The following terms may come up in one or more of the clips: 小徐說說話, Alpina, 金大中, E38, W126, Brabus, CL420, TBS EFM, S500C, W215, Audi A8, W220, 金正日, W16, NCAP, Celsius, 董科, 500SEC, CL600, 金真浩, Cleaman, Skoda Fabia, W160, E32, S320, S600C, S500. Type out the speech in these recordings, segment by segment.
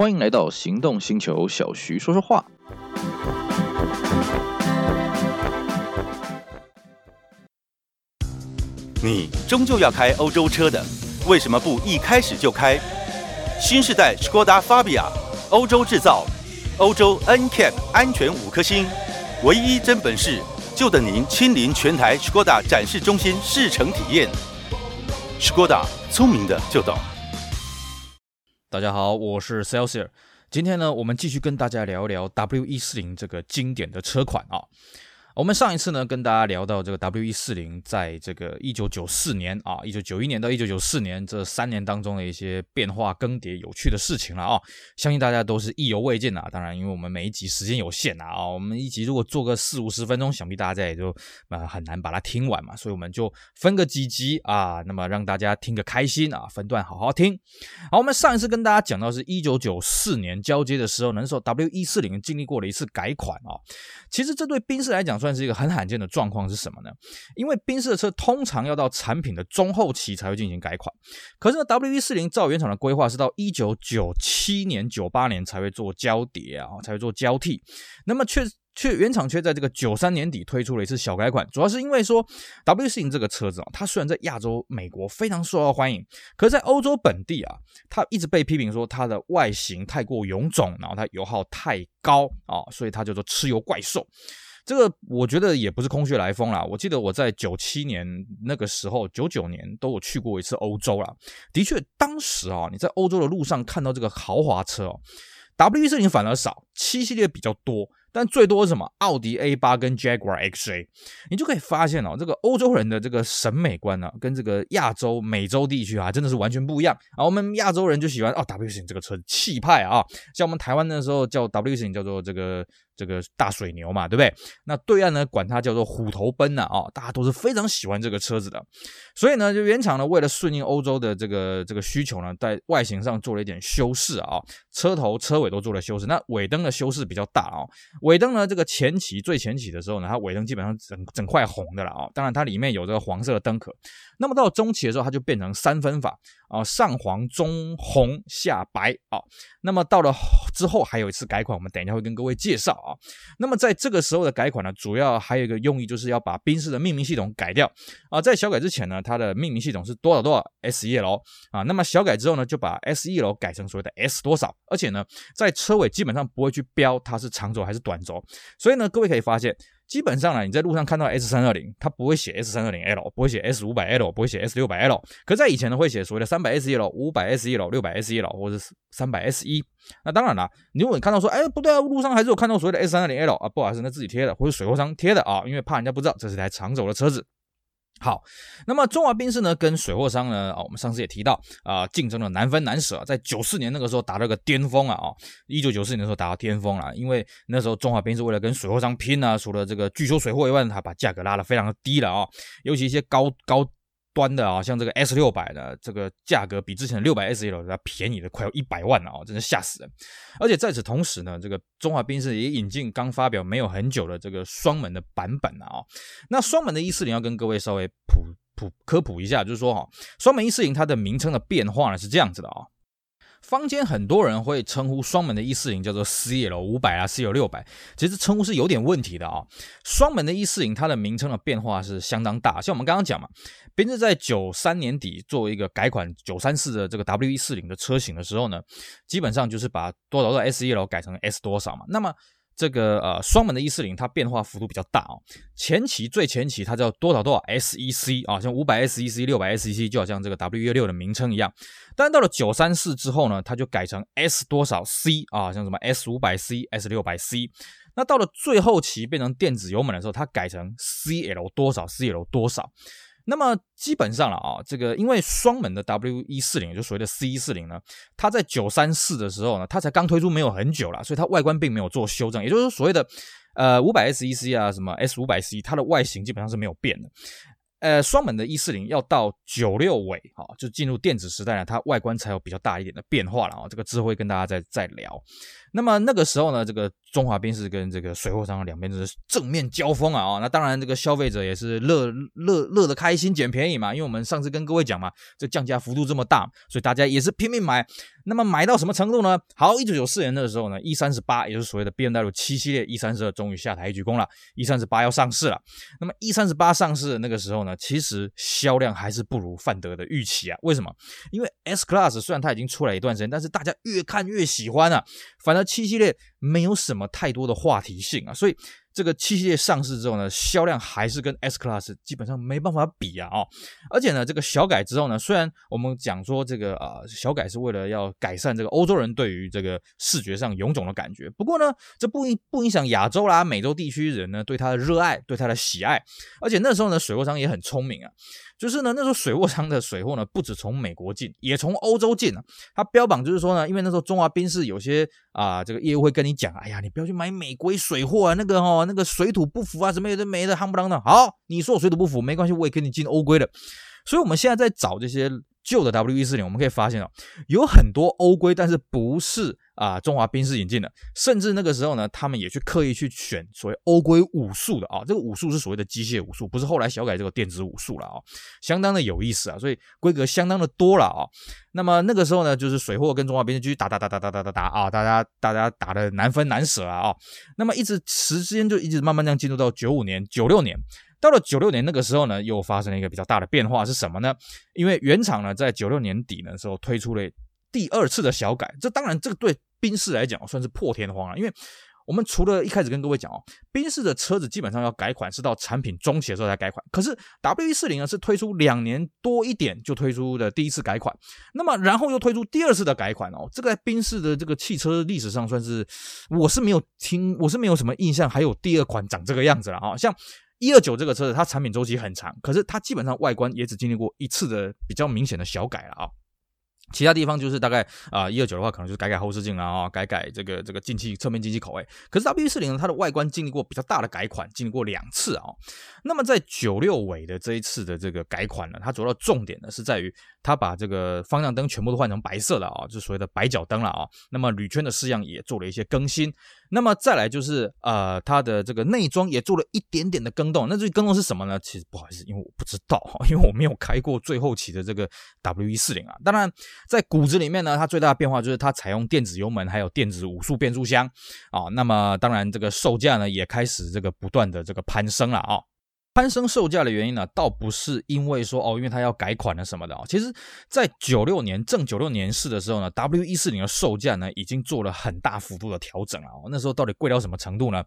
欢迎来到行动星球，小徐说说话。你终究要开欧洲车的，为什么不一开始就开？新世代 Skoda Fabia， 欧洲制造，欧洲 NCAP 安全5颗星，唯一真本事，就等您亲临全台 Skoda 展示中心试乘体验。Skoda 聪明的就懂。大家好，我是 Celsius， 今天呢，我们继续跟大家聊一聊 W140 这个经典的车款啊。我们上一次呢跟大家聊到这个 W140 在这个1994年啊1991年到1994年这3年当中的一些变化更迭有趣的事情了啊，相信大家都是意犹未尽啊。当然因为我们每一集时间有限啊，我们一集如果做个40-50分钟，想必大家也就很难把它听完嘛，所以我们就分个几集啊，那么让大家听个开心啊，分段好好听。好，我们上一次跟大家讲到是1994年交接的时候，那时候 W140 经历过了一次改款啊。其实这对宾士来讲算是一个很罕见的状况是什么呢？因为宾士的车通常要到产品的中后期才会进行改款，可是呢 W140 照原厂的规划是到1997年98年才会做交叠啊，才会做交替，那么却原厂却在这个93年底推出了一次小改款，主要是因为说 W140 这个车子它虽然在亚洲美国非常受到欢迎，可是在欧洲本地啊，它一直被批评说它的外形太过臃肿，然后它油耗太高啊，所以它叫做吃油怪兽。这个我觉得也不是空穴来风啦，我记得我在97年那个时候99年都有去过一次欧洲啦，的确当时啊，你在欧洲的路上看到这个豪华车哦，W140 反而少，7系列比较多，但最多是什么？奥迪 A8 跟 Jaguar XJ。 你就可以发现哦，这个欧洲人的这个审美观啊，跟这个亚洲美洲地区啊真的是完全不一样啊。我们亚洲人就喜欢哦 W140 这个车气派啊，像我们台湾那时候叫 W140 叫做这个大水牛嘛，对不对？那对岸呢管它叫做虎头奔啊，哦，大家都是非常喜欢这个车子的。所以呢就原厂呢为了顺应欧洲的这个需求呢，在外形上做了一点修饰啊，车头车尾都做了修饰，那尾灯的修饰比较大啊，尾灯呢这个最前期的时候呢，它尾灯基本上整块红的啦啊，当然它里面有这个黄色的灯壳。那么到中期的时候它就变成3分法啊，上黄中红下白啊。那么到了之后还有一次改款，我们等一下会跟各位介绍啊。那么在这个时候的改款呢，主要还有一个用意就是要把宾士的命名系统改掉啊。在小改之前呢，它的命名系统是多少多少 SEL 啊，那么小改之后呢，就把 SEL 改成所谓的 S 多少，而且呢在车尾基本上不会去标它是长轴还是短轴，所以呢各位可以发现基本上呢你在路上看到 S320 它不会写 S320L， 不会写 S500L， 不会写 S600L， 可在以前呢会写所谓的 300SEL、 500SEL、 600SEL 或者是 300SE。 那当然啦，如果你看到说哎不对啊，路上还是有看到所谓的 S320L 啊，不好意思，那自己贴的或者水货商贴的啊，因为怕人家不知道这是台长轴的车子。好，那么中华宾士呢跟水货商呢我们上次也提到竞争的难分难舍，在94年那个时候达到个巅峰啊1994年的时候达到巅峰了，因为那时候中华宾士为了跟水货商拼啊，除了这个拒收水货以外，它把价格拉得非常的低了啊，尤其一些高端的啊，像这个 S600 的这个价格比之前的 600SEL 便宜的快要100万了啊，真是吓死人。而且在此同时呢，这个中华宾士也引进刚发表没有很久的这个双门的版本啊。那双门的140要跟各位稍微科普一下，就是说双门140它的名称的变化呢是这样子的啊。坊间很多人会称呼双门的140叫做 CL500 啊 CL600， 其实称呼是有点问题的啊。双门的140它的名称的变化是相当大，像我们刚刚讲嘛，宾士在93年底做一个改款934的这个 W140 的车型的时候呢，基本上就是把多少多少 SEL 改成 S 多少嘛。那么这个双门的140它变化幅度比较大哦，最前期它叫多少多少 SEC 啊，像 500SEC 600SEC 就好像这个 W160 的名称一样，但到了934之后呢，它就改成 S 多少 C 啊，像什么 S500C S600C。 那到了最后期变成电子油门的时候，它改成 CL 多少 CL 多少。那么基本上了啊，这个因为双门的 W140 就所谓的 C140 呢，它在934的时候呢，它才刚推出没有很久啦，所以它外观并没有做修正，也就是所谓的500SEC 啊，什么 S500C 它的外形基本上是没有变的。双门的 E40 要到96尾、哦、就进入电子时代了，它外观才有比较大一点的变化了、哦、这个之后会跟大家再聊。那么那个时候呢，这个中华宾士跟这个水货商两边就是正面交锋啊、哦、那当然这个消费者也是乐得开心捡便宜嘛，因为我们上次跟各位讲嘛，这降价幅度这么大，所以大家也是拼命买。那么买到什么程度呢？好，1994年的时候呢 E38 也就是所谓的 BMW 7系列 E32 终于下台一鞠躬了， E38 要上市了。那么 E38 上市的那个时候呢，其实销量还是不如范德的预期啊。为什么？因为 S-Class 虽然它已经出来一段时间，但是大家越看越喜欢啊，反而7系列没有什么太多的话题性啊，所以这个7系列上市之后呢，销量还是跟 S-Class 基本上没办法比啊、哦、而且呢，这个小改之后呢，虽然我们讲说这个小改是为了要改善这个欧洲人对于这个视觉上臃肿的感觉，不过呢，这不影响亚洲啦、美洲地区人呢对它的热爱、对它的喜爱。而且那时候呢，水货商也很聪明啊，就是呢，那时候水货商的水货呢，不止从美国进，也从欧洲进啊。它标榜就是说呢，因为那时候中华宾士有些这个业务会跟你讲，哎呀，你不要去买美国水货啊，那个哦。那个水土不服啊，什么有的没的，夯不啷的。好，你说我水土不服没关系，我也给你进欧规的。所以我们现在在找这些旧的 W140， 我们可以发现哦，有很多欧规，但是不是中华宾士引进的，甚至那个时候呢，他们也去刻意去选所谓欧规武术的啊、哦，这个武术是所谓的机械武术，不是后来小改这个电子武术了啊、哦，相当的有意思啊，所以规格相当的多了啊、哦。那么那个时候呢，就是水货跟中华宾士继续打啊，大家打的难分难舍啊、哦、那么一直时间就一直慢慢这样进入到95年、96年。到了96年那个时候呢，又发生了一个比较大的变化是什么呢？因为原厂呢在96年底的时候推出了第二次的小改，这当然这个对宾士来讲算是破天荒了，因为我们除了一开始跟各位讲哦，宾士的车子基本上要改款是到产品中期的时候才改款，可是 W140 呢是推出2年多一点就推出的第一次改款，那么然后又推出第二次的改款哦，这个在宾士的这个汽车历史上算是我是没有什么印象，还有第二款长这个样子了啊、哦，像129这个车子它产品周期很长，可是它基本上外观也只经历过一次的比较明显的小改了啊、哦。其他地方就是大概129的话可能就是改后视镜啦啊、哦，改这个进气侧面进气口。可是 W140 呢，它的外观经历过比较大的改款，经历过2次啊、哦。那么在96尾的这一次的这个改款呢，它主要重点呢是在于它把这个方向灯全部都换成白色的啊、哦，就所谓的白角灯了啊、哦。那么铝圈的式样也做了一些更新。那么再来就是它的这个内装也做了一点点的更动，那这更动是什么呢？其实不好意思，因为我不知道，因为我没有开过最后期的这个 W140 啊。当然，在骨子里面呢，它最大的变化就是它采用电子油门还有电子五速变速箱啊、哦。那么当然，这个售价呢也开始这个不断的这个攀升了啊、哦。攀升售价的原因呢，倒不是因为说哦，因为它要改款了什么的啊、哦。其实，在96年式的时候呢 ，W140 的售价呢已经做了很大幅度的调整了、哦。那时候到底贵到什么程度呢？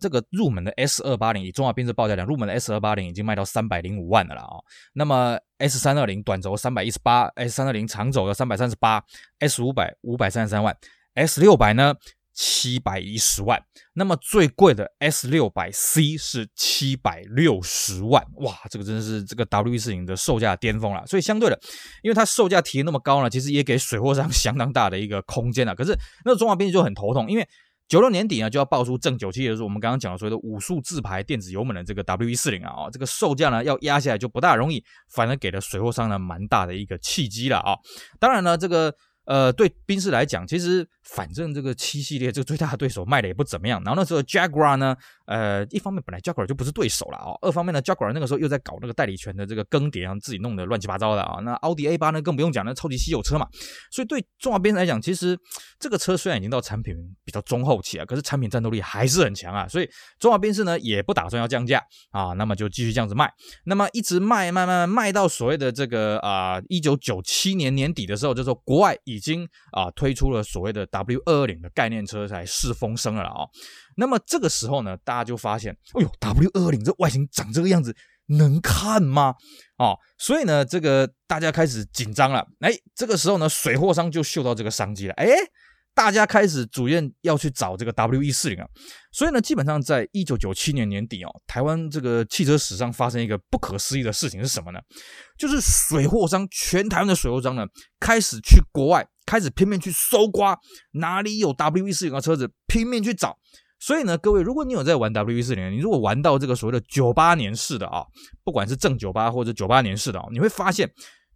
这个入门的 S280 以中华宾士报价量，入门的 S280 已经卖到305万了啦啊、哦。那么 S320 短轴318， S320 长轴要338， S500 533万， S600 呢？710万，那么最贵的 S600C 是760万，哇，这个真是这个 W140 的售价巅峰了。所以相对的，因为它售价提那么高呢，其实也给水货商相当大的一个空间了。可是那中华宾士就很头痛，因为96年底呢就要爆出正97，也就是我们刚刚讲的所谓的五速自排电子油门的这个 W140 啊、哦，这个售价呢要压下来就不大容易，反而给了水货商呢蛮大的一个契机了啊、哦。当然呢，这个对宾士来讲，其实反正这个7系列这个最大的对手卖的也不怎么样。然后那时候 Jaguar 呢，一方面本来 Jaguar 就不是对手了啊、哦，二方面呢 ，Jaguar 那个时候又在搞那个代理权的这个更迭，自己弄得乱七八糟的啊、哦。那奥迪 A8 呢更不用讲，那超级稀有车嘛。所以对中华宾士来讲，其实这个车虽然已经到产品比较中后期啊，可是产品战斗力还是很强啊。所以中华宾士呢也不打算要降价啊，那么就继续这样子卖，那么一直卖到所谓的这个1997年年底的时候，就是说国外已经推出了所谓的 W220 的概念车才试风声了啊、哦。那么这个时候呢，大家就发现，哎呦 ，W220 这外形长这个样子能看吗？哦，所以呢，这个大家开始紧张了。哎，这个时候呢，水货商就嗅到这个商机了。哎，大家开始主要要去找这个 W140 啊。所以呢，基本上在1997年年底哦，台湾这个汽车史上发生一个不可思议的事情是什么呢？就是水货商，全台湾的水货商呢，开始去国外，开始拼命去搜刮哪里有 W140 的车子，拼命去找。所以呢，各位，如果你有在玩 W140， 你如果玩到这个所谓的98年式的啊，不管是正98或者98年式的啊，你会发现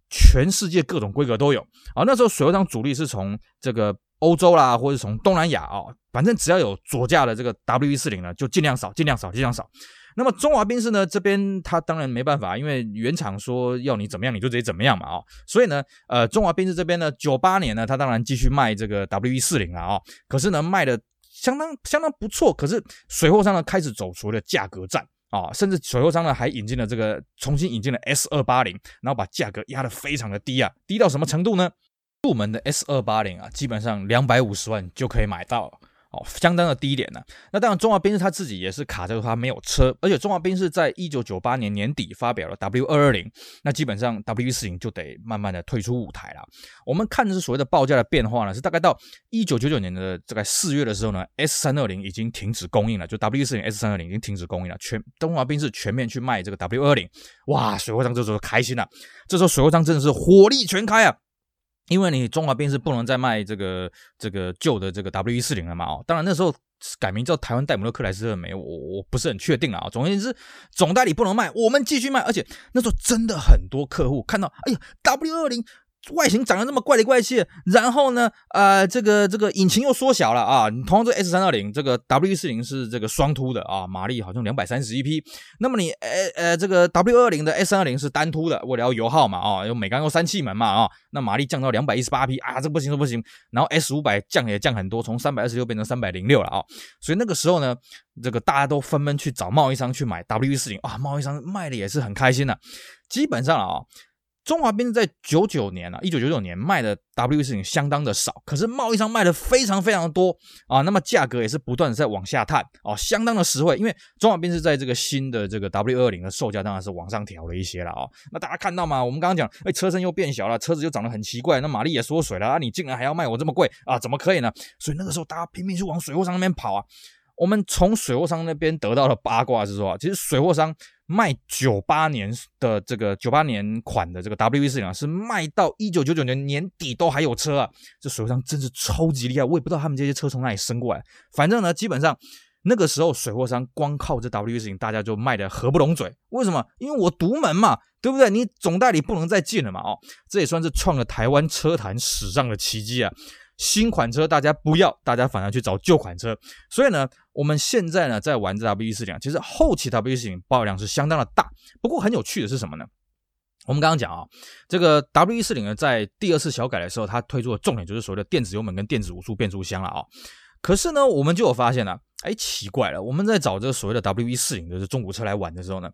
全世界各种规格都有啊。那时候水货商主力是从这个欧洲啦，或者从东南亚啊，反正只要有左驾的这个 W140 呢，就尽量少，尽量少，尽量少。那么中华宾士呢，这边他当然没办法，因为原厂说要你怎么样你就直接怎么样嘛啊、哦，所以呢，中华宾士这边呢，98年呢，他当然继续卖这个 W140 了啊、哦，可是呢，卖的相当不错，可是水货商呢开始走所谓的价格战啊、哦，甚至水货商呢还引进了这个重新引进了 S280， 然后把价格压得非常的低啊，低到什么程度呢？入门的 S280 啊，基本上250万就可以买到了。哦，相当的低廉呢、啊。那当然，中华宾士他自己也是卡在他没有车，而且中华宾士在1998年年底发表了 W220， 那基本上 W140 就得慢慢的退出舞台了。我们看的是所谓的报价的变化呢，是大概到1999年的大概4月的时候呢 ，S320 已经停止供应了，就 W140 S320 已经停止供应了，中华宾士全面去卖这个 W220。哇，水货商这时候开心了、啊，这时候水货商真的是火力全开啊！因为你中华宾士不能再卖这个旧的这个 W140 了嘛哦，当然那时候改名叫台湾戴姆勒克莱斯勒没，我不是很确定了啊。总而言之，总代理不能卖，我们继续卖，而且那时候真的很多客户看到，哎呀 W20。外形长得这么怪里怪气，然后呢，这个引擎又缩小了啊。你同样是 S320， 这个 W140 是这个双凸的啊，马力好像231匹。那么你这个 W220 的 S320 是单凸的，为了要油耗嘛啊，有每缸又3气门嘛啊，那马力降到218匹啊，这不行这不行。然后 S500 降也降很多，从326变成306了啊。所以那个时候呢，这个大家都纷纷去找贸易商去买 W140 啊，贸易商卖的也是很开心的、啊。基本上啊。中华宾士在1999年卖的 W140 相当的少，可是贸易商卖的非常非常多啊，那么价格也是不断的在往下探啊，相当的实惠，因为中华宾士在这个新的这个 W220 的售价当然是往上调了一些了啊、哦。那大家看到嘛，我们刚刚讲，哎，车身又变小了，车子又长得很奇怪，那马力也缩水了啊，你竟然还要卖我这么贵啊，怎么可以呢？所以那个时候大家拼命去往水货商那边跑啊。我们从水货商那边得到的八卦是说，其实水货商卖98年款的这个 W140 是卖到1999年年底都还有车啊，这水货商真是超级厉害，我也不知道他们这些车从哪里生过来。反正呢，基本上那个时候水货商光靠这 W140 大家就卖的合不拢嘴。为什么？因为我独门嘛，对不对？你总代理不能再进了嘛，哦，这也算是创了台湾车坛史上的奇迹啊。新款车大家不要，大家反而去找旧款车。所以呢，我们现在呢在玩这 W140， 其实后期 W140 爆量是相当的大。不过很有趣的是什么呢？我们刚刚讲啊、哦，这个 W140 呢在第二次小改的时候，它推出的重点就是所谓的电子油门跟电子5速变速箱了啊、哦。可是呢，我们就有发现了，哎，奇怪了，我们在找这个所谓的 W140 的中古车来玩的时候呢，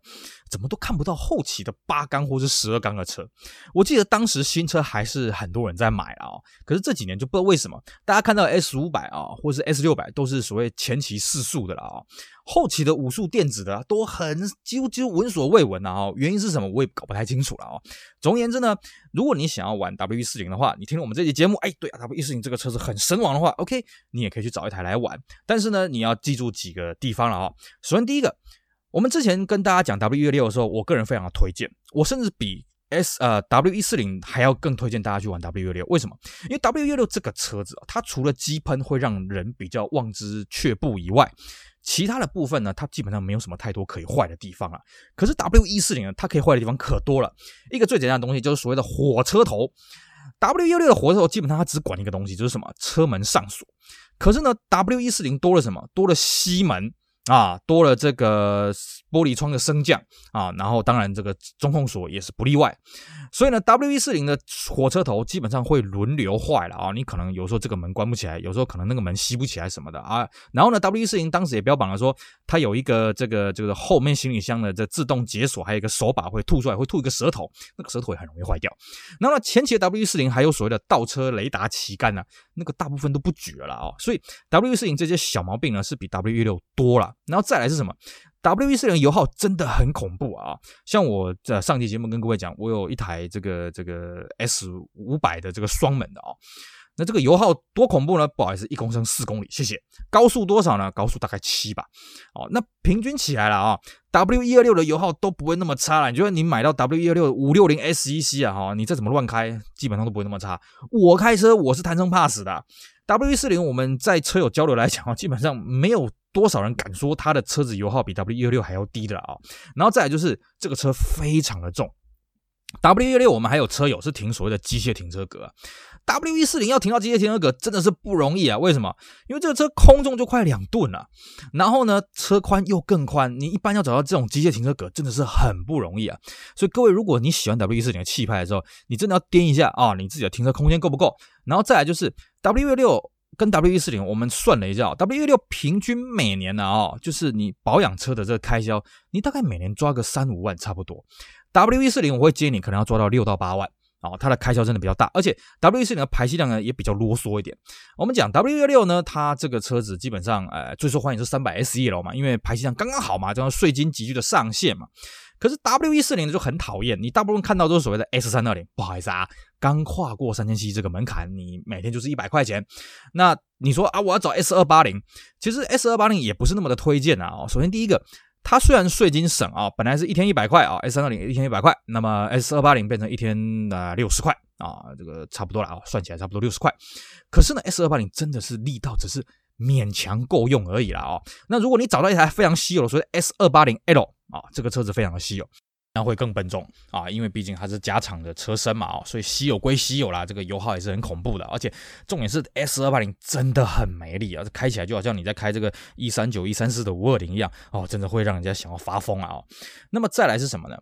怎么都看不到后期的8缸或是12缸的车。我记得当时新车还是很多人在买啊、哦，可是这几年就不知道为什么，大家看到 S500 啊、哦，或是 S600 都是所谓前期4速的了啊、哦，后期的5速电子的、啊、都很几乎闻所未闻啊、哦，原因是什么我也搞不太清楚了啊、哦。总而言之呢，如果你想要玩 W140 的话，你听了我们这期节目，哎，对啊 ，W140 这个车是很神往的话 ，OK， 你也可以去找一台来玩，但是呢，你要记住几个地方了啊、哦。首先第一个，我们之前跟大家讲 W160 的时候，我个人非常的推荐，我甚至比 W140 还要更推荐大家去玩 W160。为什么？因为 W160 这个车子，它除了机喷会让人比较望之却步以外，其他的部分呢，它基本上没有什么太多可以坏的地方了。可是 W140 呢，它可以坏的地方可多了。一个最简单的东西就是所谓的火车头。W16 的火车头基本上它只管一个东西，就是什么？车门上锁。可是呢 W140 多了什么？多了吸门啊，多了这个玻璃窗的升降啊，然后当然这个中控锁也是不例外。所以呢 W140 的火车头基本上会轮流坏了啊，你可能有时候这个门关不起来，有时候可能那个门吸不起来什么的啊。然后呢 W140 当时也标榜了说，它有一个这个后面行李箱的这自动解锁，还有一个手把会吐出来，会吐一个舌头，那个舌头也很容易坏掉。那么前期的 W140 还有所谓的倒车雷达旗杆呢、啊，那个大部分都不举了啊、哦，所以 W140 这些小毛病呢是比 W16 多了。然后再来是什么 ？W140 油耗真的很恐怖啊！像我上期节目跟各位讲，我有一台这个 S500 的这个双门的啊、哦，那这个油耗多恐怖呢？不好意思，1公升4公里，谢谢。高速多少呢？高速大概7吧。哦，那平均起来了啊、哦。W126 的油耗都不会那么差了，你觉得你买到 W126 560 SEC 啊，你再怎么乱开，基本上都不会那么差。我开车我是贪生怕死的、啊、，W140 我们在车友交流来讲，基本上没有多少人敢说它的车子油耗比 W126 还要低的了啊？然后再来就是这个车非常的重。W126 我们还有车友是停所谓的机械停车格、啊、W140 要停到机械停车格真的是不容易啊！为什么？因为这个车空重就快2吨了、啊，然后呢车宽又更宽，你一般要找到这种机械停车格真的是很不容易啊！所以各位，如果你喜欢 W140 的气派的时候，你真的要颠一下啊，你自己的停车空间够不够？然后再来就是 W126跟 W140 我们算了一下、哦、W126 平均每年啊、哦、就是你保养车的这个开销，你大概每年抓个3-5万差不多。W140 我会建议你可能要抓到6到8万、哦、它的开销真的比较大，而且 W140 的排气量呢也比较啰嗦一点。我们讲 W126 呢，它这个车子基本上最受欢迎是 300SEC 嘛，因为排气量刚刚好嘛，这样税金集聚的上限嘛。可是 W140 就很讨厌，你大部分看到都是所谓的 S320， 不好意思啊，刚跨过 3000cc 这个门槛，你每天就是100块钱。那你说啊，我要找 S280， 其实 S280 也不是那么的推荐啊、哦、首先第一个，它虽然税金省啊、哦、本来是一天100块啊、哦、S320 一天100块，那么 S280 变成一天60块啊，这个差不多啦、哦、算起来差不多60块。可是呢 S280 真的是力道只是勉强够用而已啦哦。那如果你找到一台非常稀有的所谓 S280L，啊、这个车子非常的稀有，那会更笨重啊，因为毕竟它是加长的车身嘛、哦、所以稀有归稀有啦，这个油耗也是很恐怖的，而且重点是 S280 真的很没力啊，开起来就好像你在开这个 E39 134的520一样哦，真的会让人家想要发疯啊、哦、那么再来是什么呢？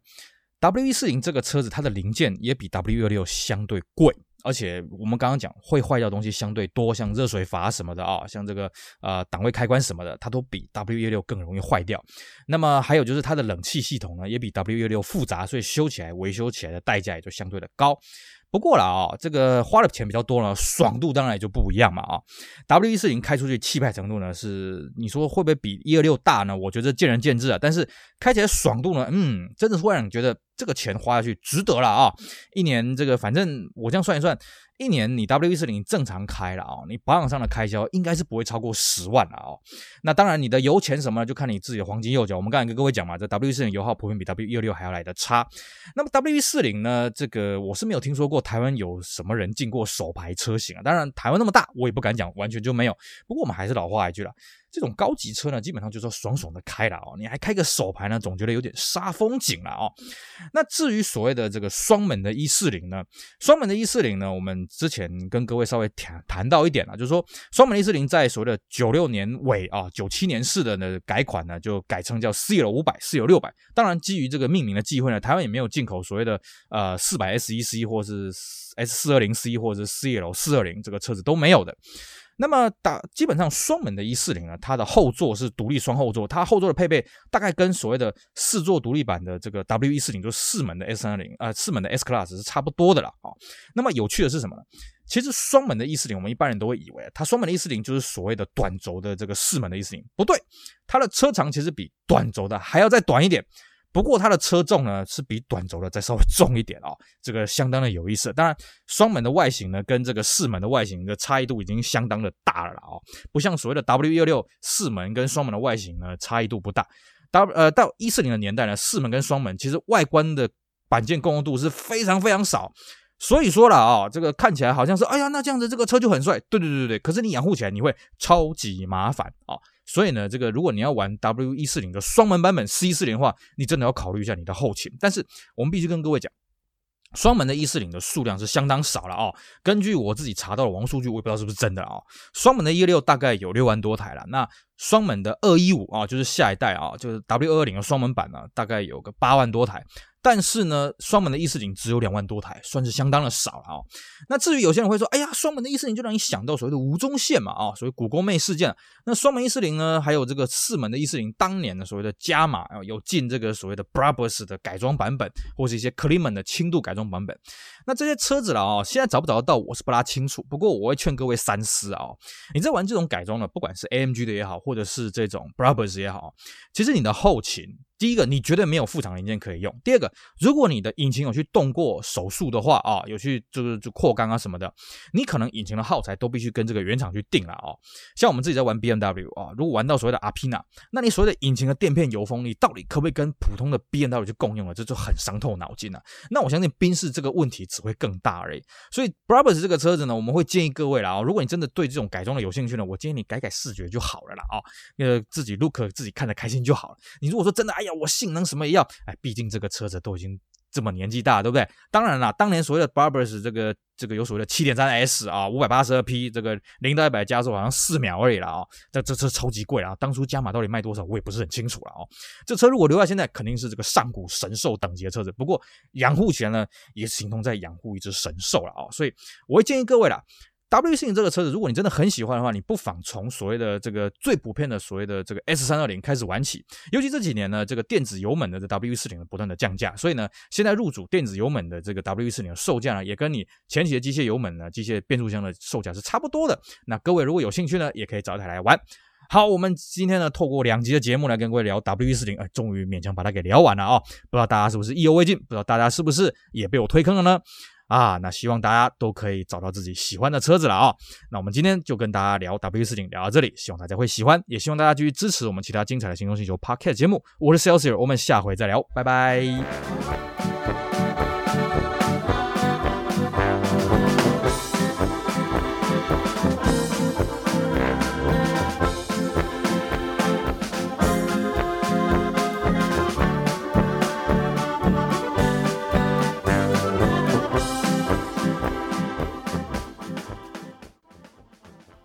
W140 这个车子它的零件也比 W126 相对贵，而且我们刚刚讲会坏掉的东西相对多，像热水阀什么的啊、哦，像这个档位开关什么的，它都比 W126 更容易坏掉。那么还有就是它的冷气系统呢，也比 W126 复杂，所以修起来维修起来的代价也就相对的高。不过啦啊、哦，这个花的钱比较多呢，爽度当然也就不一样嘛啊、哦。W140 开出去气派程度呢，是你说会不会比126大呢？我觉得见仁见智啊。但是开起来爽度呢，真的是会让你觉得这个钱花下去值得了啊、哦！一年这个，反正我这样算一算，一年你 W140 正常开了啊、哦，你保养上的开销应该是不会超过10万了啊、哦。那当然，你的油钱什么呢，就看你自己的黄金右脚。我们刚才跟各位讲嘛，这 W140 油耗普遍比 W126 还要来的差。那么 W140 呢，这个我是没有听说过台湾有什么人进过手排车型啊。当然，台湾那么大，我也不敢讲完全就没有。不过我们还是老话一句了。这种高级车呢，基本上就是要爽爽的开了哦，你还开个手排呢，总觉得有点煞风景了哦。那至于所谓的这个双门的140呢，双门的140呢，我们之前跟各位稍微谈到一点了，就是说双门的140在所谓的96年尾啊、97年式的呢改款呢，就改称叫 CL500、CL600。当然，基于这个命名的忌讳呢，台湾也没有进口所谓的400SEC 或是 S420C 或者是 CL420 这个车子都没有的。那么基本上双门的140呢，它的后座是独立双后座，它后座的配备大概跟所谓的四座独立版的这个 W140 就是4门的 S30 4门的 S Class 是差不多的啦、哦、那么有趣的是什么呢？其实双门的140我们一般人都会以为它双门的140就是所谓的短轴的这个4门的140，不对，它的车长其实比短轴的还要再短一点，不过它的车重呢是比短轴的再稍微重一点哦，这个相当的有意思。当然，双门的外形呢跟这个四门的外形的差异度已经相当的大了哦，不像所谓的 W126 四门跟双门的外形呢差异度不大。到140的年代呢，四门跟双门其实外观的板件共用度是非常非常少。所以说啦啊、哦，这个看起来好像是哎呀，那这样子这个车就很帅，对，可是你养护起来你会超级麻烦啊、哦。所以呢，这个如果你要玩 W140 的双门版本 C40 的话，你真的要考虑一下你的后勤。但是我们必须跟各位讲，双门的140的数量是相当少了啊、哦。根据我自己查到的网络数据，我也不知道是不是真的啊、哦。双门的116大概有6万多台了，那双门的215啊，就是下一代啊，就是 W220 的双门版呢、啊，大概有个8万多台。但是呢，双门的140只有2万多台，算是相当的少了哦。那至于有些人会说，哎呀，双门的140就让你想到所谓的吴宗宪嘛，啊，所谓古宫妹事件。那双门140呢，还有这个四门的140，当年的所谓的加码，有进这个所谓的 Brabus 的改装版本，或是一些 Cleaman 的轻度改装版本。那这些车子了啊、哦，现在找不找得到，我是不大清楚。不过我会劝各位三思啊、哦，你在玩这种改装的，不管是 AMG 的也好，或者是这种 Brabus 也好，其实你的后勤第一个，你绝对没有副厂零件可以用；第二个，如果你的引擎有去动过手术的话啊，有去就扩缸啊什么的，你可能引擎的耗材都必须跟这个原厂去定了哦。像我们自己在玩 BMW 啊，如果玩到所谓的 Alpina， 那你所谓的引擎的垫片油封力到底可不可以跟普通的 BMW 去共用了，这就很伤透脑筋了。那我相信宾士这个问题只会更大而已。所以 Brabus 这个车子呢，我们会建议各位啦啊，如果你真的对这种改装的有兴趣呢，我建议你改改视觉就好了啦啊，自己 look 自己看得开心就好了。你如果说真的哎呀，我性能什么也要，哎，毕竟这个车子都已经这么年纪大，对不对？当然啦，当年所谓的 Brabus 这个有所谓的 7.3S 啊 ,582P, 这个0到100加速好像4秒而已啦哦。这车超级贵啦，当初加码到底卖多少我也不是很清楚啦哦。这车如果留在现在肯定是这个上古神兽等级的车子，不过养护权呢也形同在养护一只神兽啦哦。所以我会建议各位啦，W16 这个车子，如果你真的很喜欢的话，你不妨从所谓的这个最普遍的所谓的这个 S320 开始玩起。尤其这几年呢，这个电子油门的 W40 不断的降价，所以呢，现在入主电子油门的这个 W40 的售价呢，也跟你前期的机械油门呢、机械变速箱的售价是差不多的。那各位如果有兴趣呢，也可以找一台来玩。好，我们今天呢，透过2集的节目来跟各位聊 W140，终于勉强把它给聊完了啊、哦！不知道大家是不是意犹未尽，不知道大家是不是也被我推坑了呢？啊，那希望大家都可以找到自己喜欢的车子了啊、哦！那我们今天就跟大家聊 W140， 聊到这里，希望大家会喜欢，也希望大家继续支持我们其他精彩的行动星球 Podcast 节目。我是 Celsius， 我们下回再聊，拜拜。